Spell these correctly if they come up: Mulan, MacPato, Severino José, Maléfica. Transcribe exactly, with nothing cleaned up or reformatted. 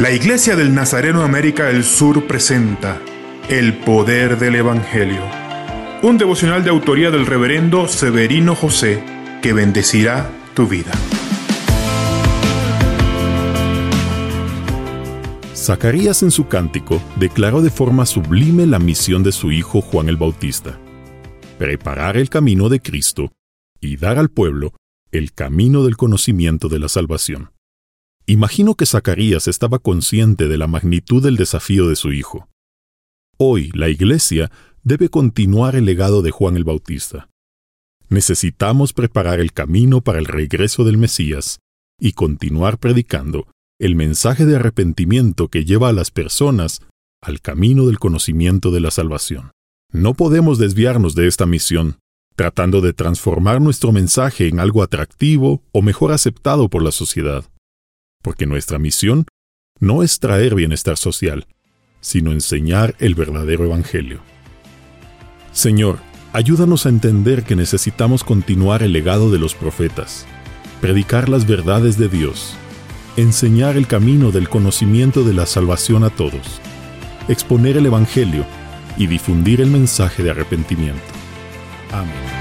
La Iglesia del Nazareno de América del Sur presenta El Poder del Evangelio, un devocional de autoría del reverendo Severino José que bendecirá tu vida. Zacarías en su cántico declaró de forma sublime la misión de su hijo Juan el Bautista: preparar el camino de Cristo y dar al pueblo el camino del conocimiento de la salvación. Imagino que Zacarías estaba consciente de la magnitud del desafío de su hijo. Hoy, la Iglesia debe continuar el legado de Juan el Bautista. Necesitamos preparar el camino para el regreso del Mesías y continuar predicando el mensaje de arrepentimiento que lleva a las personas al camino del conocimiento de la salvación. No podemos desviarnos de esta misión, tratando de transformar nuestro mensaje en algo atractivo o mejor aceptado por la sociedad. Porque nuestra misión no es traer bienestar social, sino enseñar el verdadero evangelio. Señor, ayúdanos a entender que necesitamos continuar el legado de los profetas, predicar las verdades de Dios, enseñar el camino del conocimiento de la salvación a todos, exponer el evangelio y difundir el mensaje de arrepentimiento. Amén.